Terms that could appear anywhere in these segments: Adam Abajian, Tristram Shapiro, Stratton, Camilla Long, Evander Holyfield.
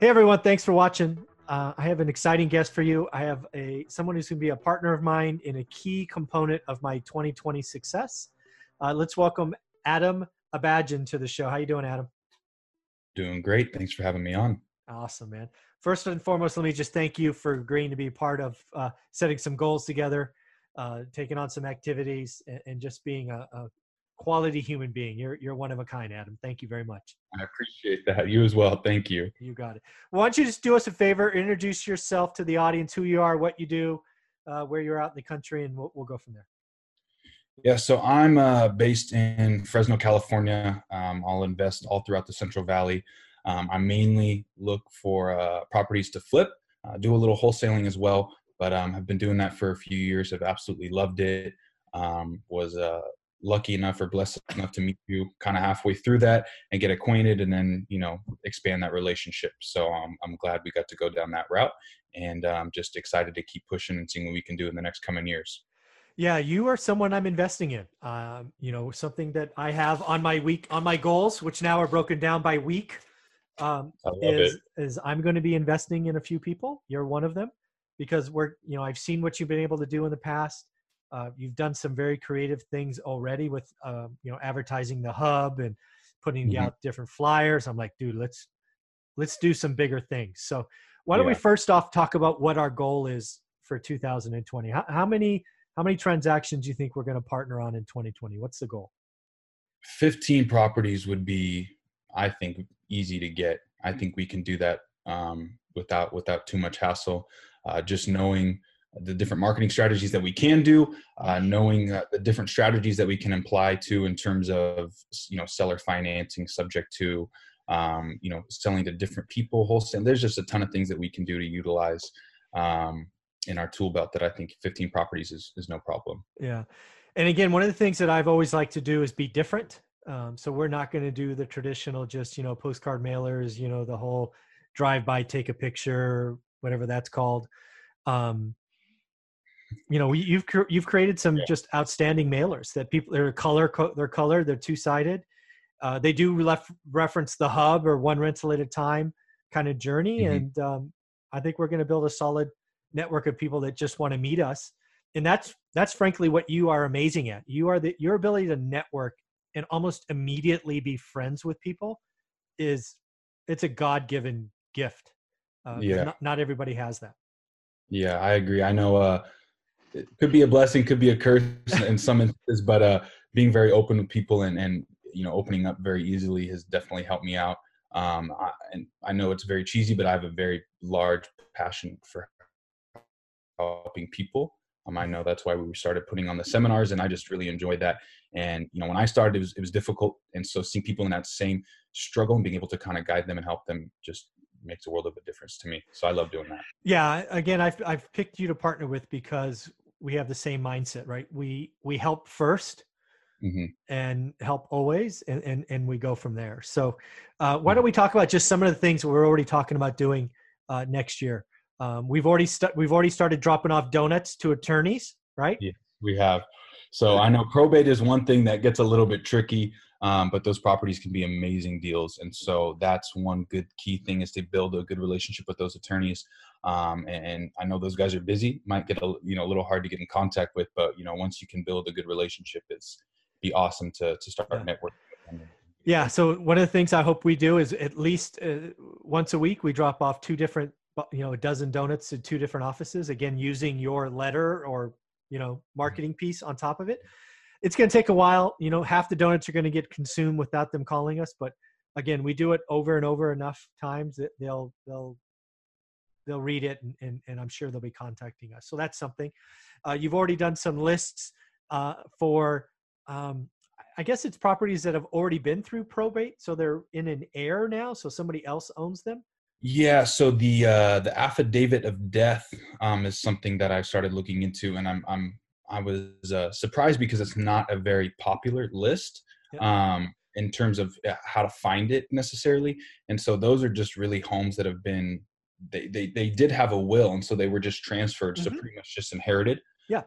Hey everyone, thanks for watching. I have an exciting guest for you. I have someone who's going to be a partner of mine in a key component of my 2020 success. Let's welcome Adam Abajian to the show. How you doing, Adam? Doing great. Thanks for having me on. Awesome, man. First and foremost, let me just thank you for agreeing to be part of setting some goals together, taking on some activities, and just being a quality human being. You're one of a kind, Adam. Thank you very much. I appreciate that. You as well. Thank you. You got it. Well, why don't you just do us a favor, introduce yourself to the audience, who you are, what you do, where you're out in the country, and we'll go from there. Yeah, so I'm based in Fresno, California. I'll invest all throughout the Central Valley. I mainly look for properties to flip, do a little wholesaling as well, but I've been doing that for a few years. I've absolutely loved it. Was lucky enough or blessed enough to meet you kind of halfway through that and get acquainted and then, you know, expand that relationship. So I'm glad we got to go down that route, and I'm just excited to keep pushing and seeing what we can do in the next coming years. Yeah, you are someone I'm investing in. You know, something that I have on my week, on my goals, which now are broken down by week, is I'm going to be investing in a few people. You're one of them, because I've seen what you've been able to do in the past. You've done some very creative things already with, advertising the hub and putting out different flyers. I'm like, dude, let's do some bigger things. So why don't we first off talk about what our goal is for 2020? How many transactions do you think we're going to partner on in 2020? What's the goal? 15 properties would be, I think, easy to get. I think we can do that without too much hassle. Just knowing the different marketing strategies that we can do, knowing the different strategies that we can apply to in terms of, seller financing subject to, selling to different people, wholesale. There's just a ton of things that we can do to utilize, in our tool belt that I think 15 properties is no problem. Yeah. And again, one of the things that I've always liked to do is be different. So we're not going to do the traditional, just, postcard mailers, the whole drive by, take a picture, whatever that's called. You've created some just outstanding mailers that people, they're colored, they're two-sided. They do reference the hub or one rental at a time kind of journey. Mm-hmm. And, I think we're going to build a solid network of people that just want to meet us. And that's frankly what you are amazing at. Your ability to network and almost immediately be friends with people it's a God-given gift. Not everybody has that. Yeah, I agree. I know, it could be a blessing, could be a curse in some instances, but, being very open with people and opening up very easily has definitely helped me out. I know it's very cheesy, but I have a very large passion for helping people. I know that's why we started putting on the seminars, and I just really enjoyed that. And when I started, it was difficult, and so seeing people in that same struggle and being able to kind of guide them and help them just makes a world of a difference to me. So I love doing that. Yeah, again, I've picked you to partner with because we have the same mindset, right? We help first, mm-hmm. and help always, and we go from there. So why don't we talk about just some of the things we're already talking about doing next year? We've already started dropping off donuts to attorneys, right? Yeah, we have. So I know probate is one thing that gets a little bit tricky, but those properties can be amazing deals. And so that's one good key thing is to build a good relationship with those attorneys. And I know those guys are busy, might get a little hard to get in contact with, but once you can build a good relationship, it's be awesome to start networking. Yeah. So one of the things I hope we do is at least once a week, we drop off two different, a dozen donuts to two different offices, again, using your letter or marketing piece on top of it. It's going to take a while. Half the donuts are going to get consumed without them calling us. But again, we do it over and over enough times that they'll read it and I'm sure they'll be contacting us. So that's something. You've already done some lists for, I guess it's properties that have already been through probate. So they're in an heir now. So somebody else owns them. Yeah, so the affidavit of death is something that I've started looking into, and I was surprised because it's not a very popular list in terms of how to find it necessarily. And so those are just really homes that have been they did have a will, and so they were just transferred, so pretty much just inherited. Yeah.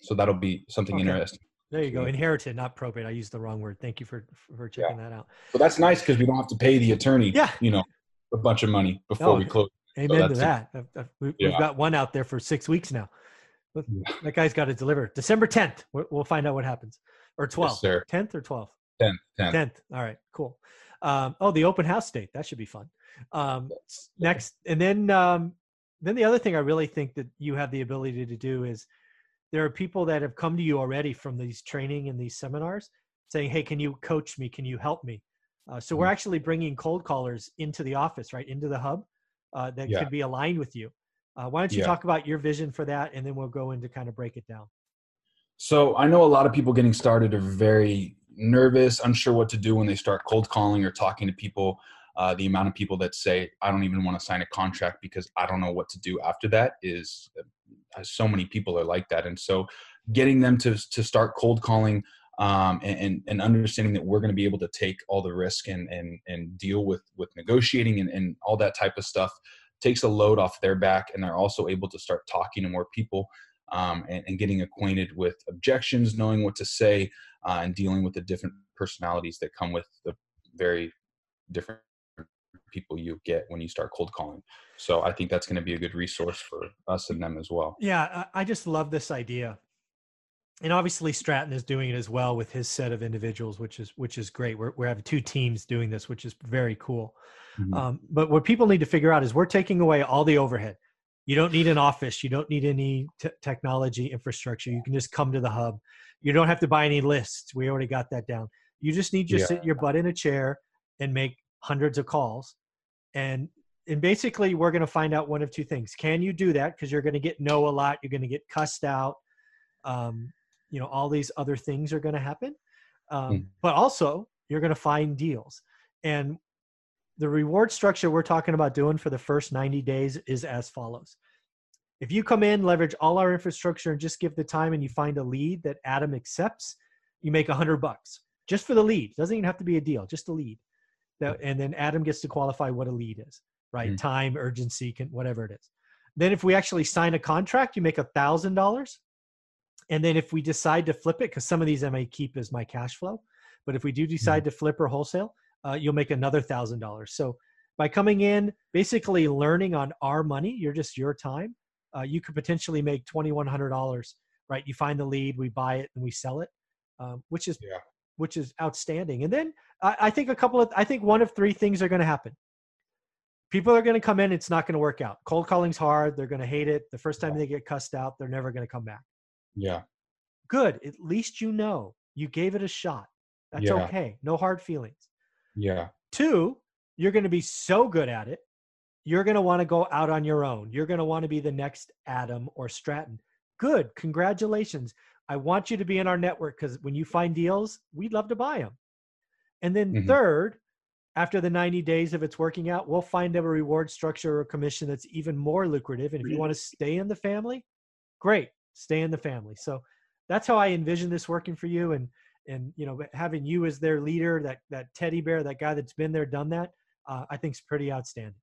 So that'll be something interesting. There you go. Inherited, not probate. I used the wrong word. Thank you for checking that out. Well, that's nice because we don't have to pay the attorney. Yeah. A bunch of money before we close. Amen to that. We've got one out there for 6 weeks now. That guy's got to deliver. December 10th. We'll find out what happens. Or 12th. Yes, 10th or 12th? 10th. 10th. All right. Cool. The open house date. That should be fun. Next. And then the other thing I really think that you have the ability to do is there are people that have come to you already from these training and these seminars saying, hey, can you coach me? Can you help me? So we're actually bringing cold callers into the office, right? Into the hub that could be aligned with you. Why don't you talk about your vision for that? And then we'll go into kind of break it down. So I know a lot of people getting started are very nervous, unsure what to do when they start cold calling or talking to people. The amount of people that say, I don't even want to sign a contract because I don't know what to do after that is so many people are like that. And so getting them to start cold calling and understanding that we're going to be able to take all the risk and deal with negotiating and all that type of stuff takes a load off their back, and they're also able to start talking to more people and getting acquainted with objections, knowing what to say, and dealing with the different personalities that come with the very different people you get when you start cold calling. So I think that's going to be a good resource for us and them as well. Yeah, I just love this idea. And obviously Stratton is doing it as well with his set of individuals, which is great. We're having two teams doing this, which is very cool. But what people need to figure out is we're taking away all the overhead. You don't need an office. You don't need any technology infrastructure. You can just come to the hub. You don't have to buy any lists. We already got that down. You just need to sit your butt in a chair and make hundreds of calls. And basically we're going to find out one of two things. Can you do that? Because you're going to get no a lot. You're going to get cussed out. All these other things are going to happen, but also you're going to find deals. And the reward structure we're talking about doing for the first 90 days is as follows. If you come in, leverage all our infrastructure and just give the time and you find a lead that Adam accepts, you make $100 just for the lead. It doesn't even have to be a deal, just a lead. And then Adam gets to qualify what a lead is, right? Time, urgency, whatever it is. Then if we actually sign a contract, you make $1,000. And then if we decide to flip it, because some of these I may keep as my cash flow, but if we do decide to flip or wholesale, you'll make another $1,000. So by coming in, basically learning on our money, your time, you could potentially make $2,100, right? You find the lead, we buy it and we sell it, which is outstanding. And then I think one of three things are going to happen. People are going to come in. It's not going to work out. Cold calling's hard. They're going to hate it. The first time they get cussed out, they're never going to come back. Yeah. Good. At least you gave it a shot. That's okay. No hard feelings. Yeah. Two, you're going to be so good at it. You're going to want to go out on your own. You're going to want to be the next Adam or Stratton. Good. Congratulations. I want you to be in our network because when you find deals, we'd love to buy them. And then third, after the 90 days, if it's working out, we'll find a reward structure or commission that's even more lucrative. And if you want to stay in the family, great. Stay in the family. So that's how I envision this working for you. And having you as their leader, that teddy bear, that guy that's been there, done that, I think is pretty outstanding.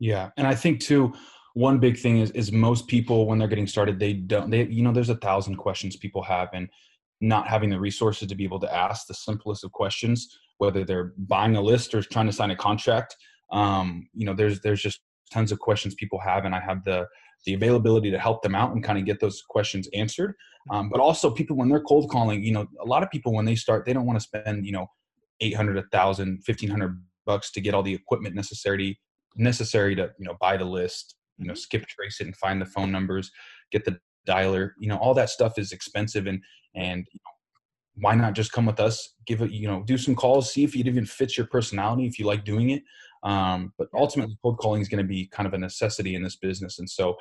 Yeah. And I think too, one big thing is most people, when they're getting started, there's 1,000 questions people have, and not having the resources to be able to ask the simplest of questions, whether they're buying a list or trying to sign a contract. There's just tons of questions people have, and I have the availability to help them out and kind of get those questions answered. But also people, when they're cold calling, a lot of people, when they start, they don't want to spend, $800, $1,000, $1,500 to get all the equipment necessary to, buy the list, skip trace it and find the phone numbers, get the dialer, all that stuff is expensive. And why not just come with us, do some calls, see if it even fits your personality, if you like doing it. But ultimately cold calling is going to be kind of a necessity in this business. And so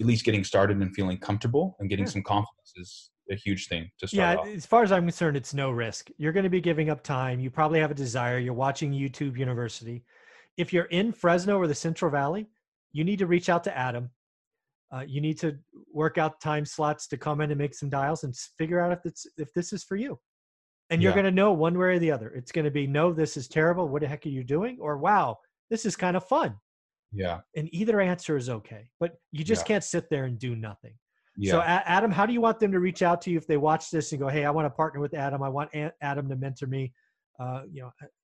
at least getting started and feeling comfortable and getting some confidence is a huge thing to start off. As far as I'm concerned, it's no risk. You're going to be giving up time. You probably have a desire. You're watching YouTube University. If you're in Fresno or the Central Valley, you need to reach out to Adam. You need to work out time slots to come in and make some dials and figure out if this is for you. And you're going to know one way or the other. It's going to be, no, this is terrible. What the heck are you doing? Or, wow, this is kind of fun. Yeah. And either answer is okay, but you just can't sit there and do nothing. Yeah. So Adam, how do you want them to reach out to you if they watch this and go, hey, I want to partner with Adam. I want Adam to mentor me.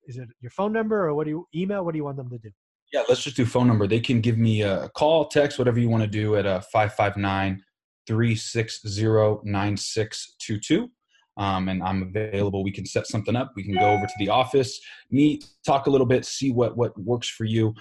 Is it your phone number or email? What do you want them to do? Yeah, let's just do phone number. They can give me a call, text, whatever you want to do at 559-360-9622. And I'm available. We can set something up. We can go over to the office, meet, talk a little bit, see what works for you.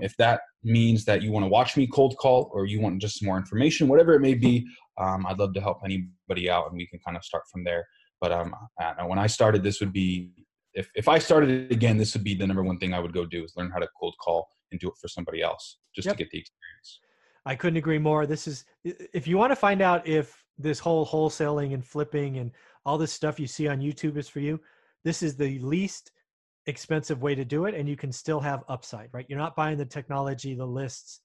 If that means that you want to watch me cold call or you want just some more information, whatever it may be, I'd love to help anybody out and we can kind of start from there. But I don't know, when I started, this would be, if I started it again, this would be the number one thing I would go do is learn how to cold call and do it for somebody else just to get the experience. I couldn't agree more. If you want to find out if this whole wholesaling and flipping and all this stuff you see on YouTube is for you, this is the least expensive way to do it. And you can still have upside, right? You're not buying the technology, the lists.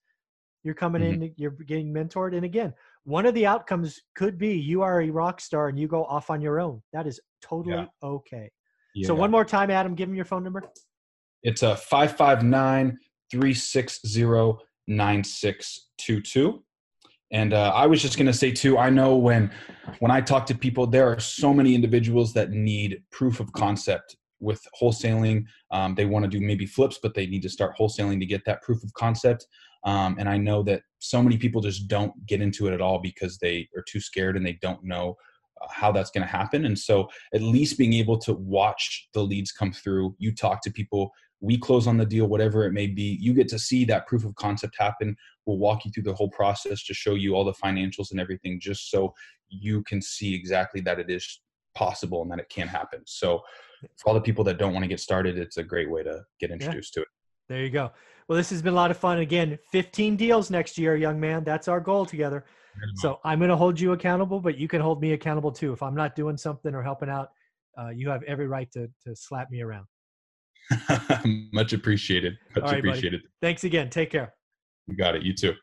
You're coming in, you're getting mentored. And again, one of the outcomes could be you are a rock star and you go off on your own. That is totally okay. Yeah. So one more time, Adam, give him your phone number. It's 559-360-9622. And I was just going to say too, I know when I talk to people, there are so many individuals that need proof of concept with wholesaling. They want to do maybe flips, but they need to start wholesaling to get that proof of concept. And I know that so many people just don't get into it at all because they are too scared and they don't know how that's going to happen. And so at least being able to watch the leads come through, you talk to people, we close on the deal, whatever it may be, you get to see that proof of concept happen. We'll walk you through the whole process to show you all the financials and everything, just so you can see exactly that it is possible and that it can happen. So for all the people that don't want to get started, it's a great way to get introduced to it. There you go. Well, this has been a lot of fun. Again, 15 deals next year, young man. That's our goal together. So I'm going to hold you accountable, but you can hold me accountable too. If I'm not doing something or helping out, you have every right to slap me around. Much appreciated. Much appreciated. Buddy. Thanks again. Take care. You got it. You too.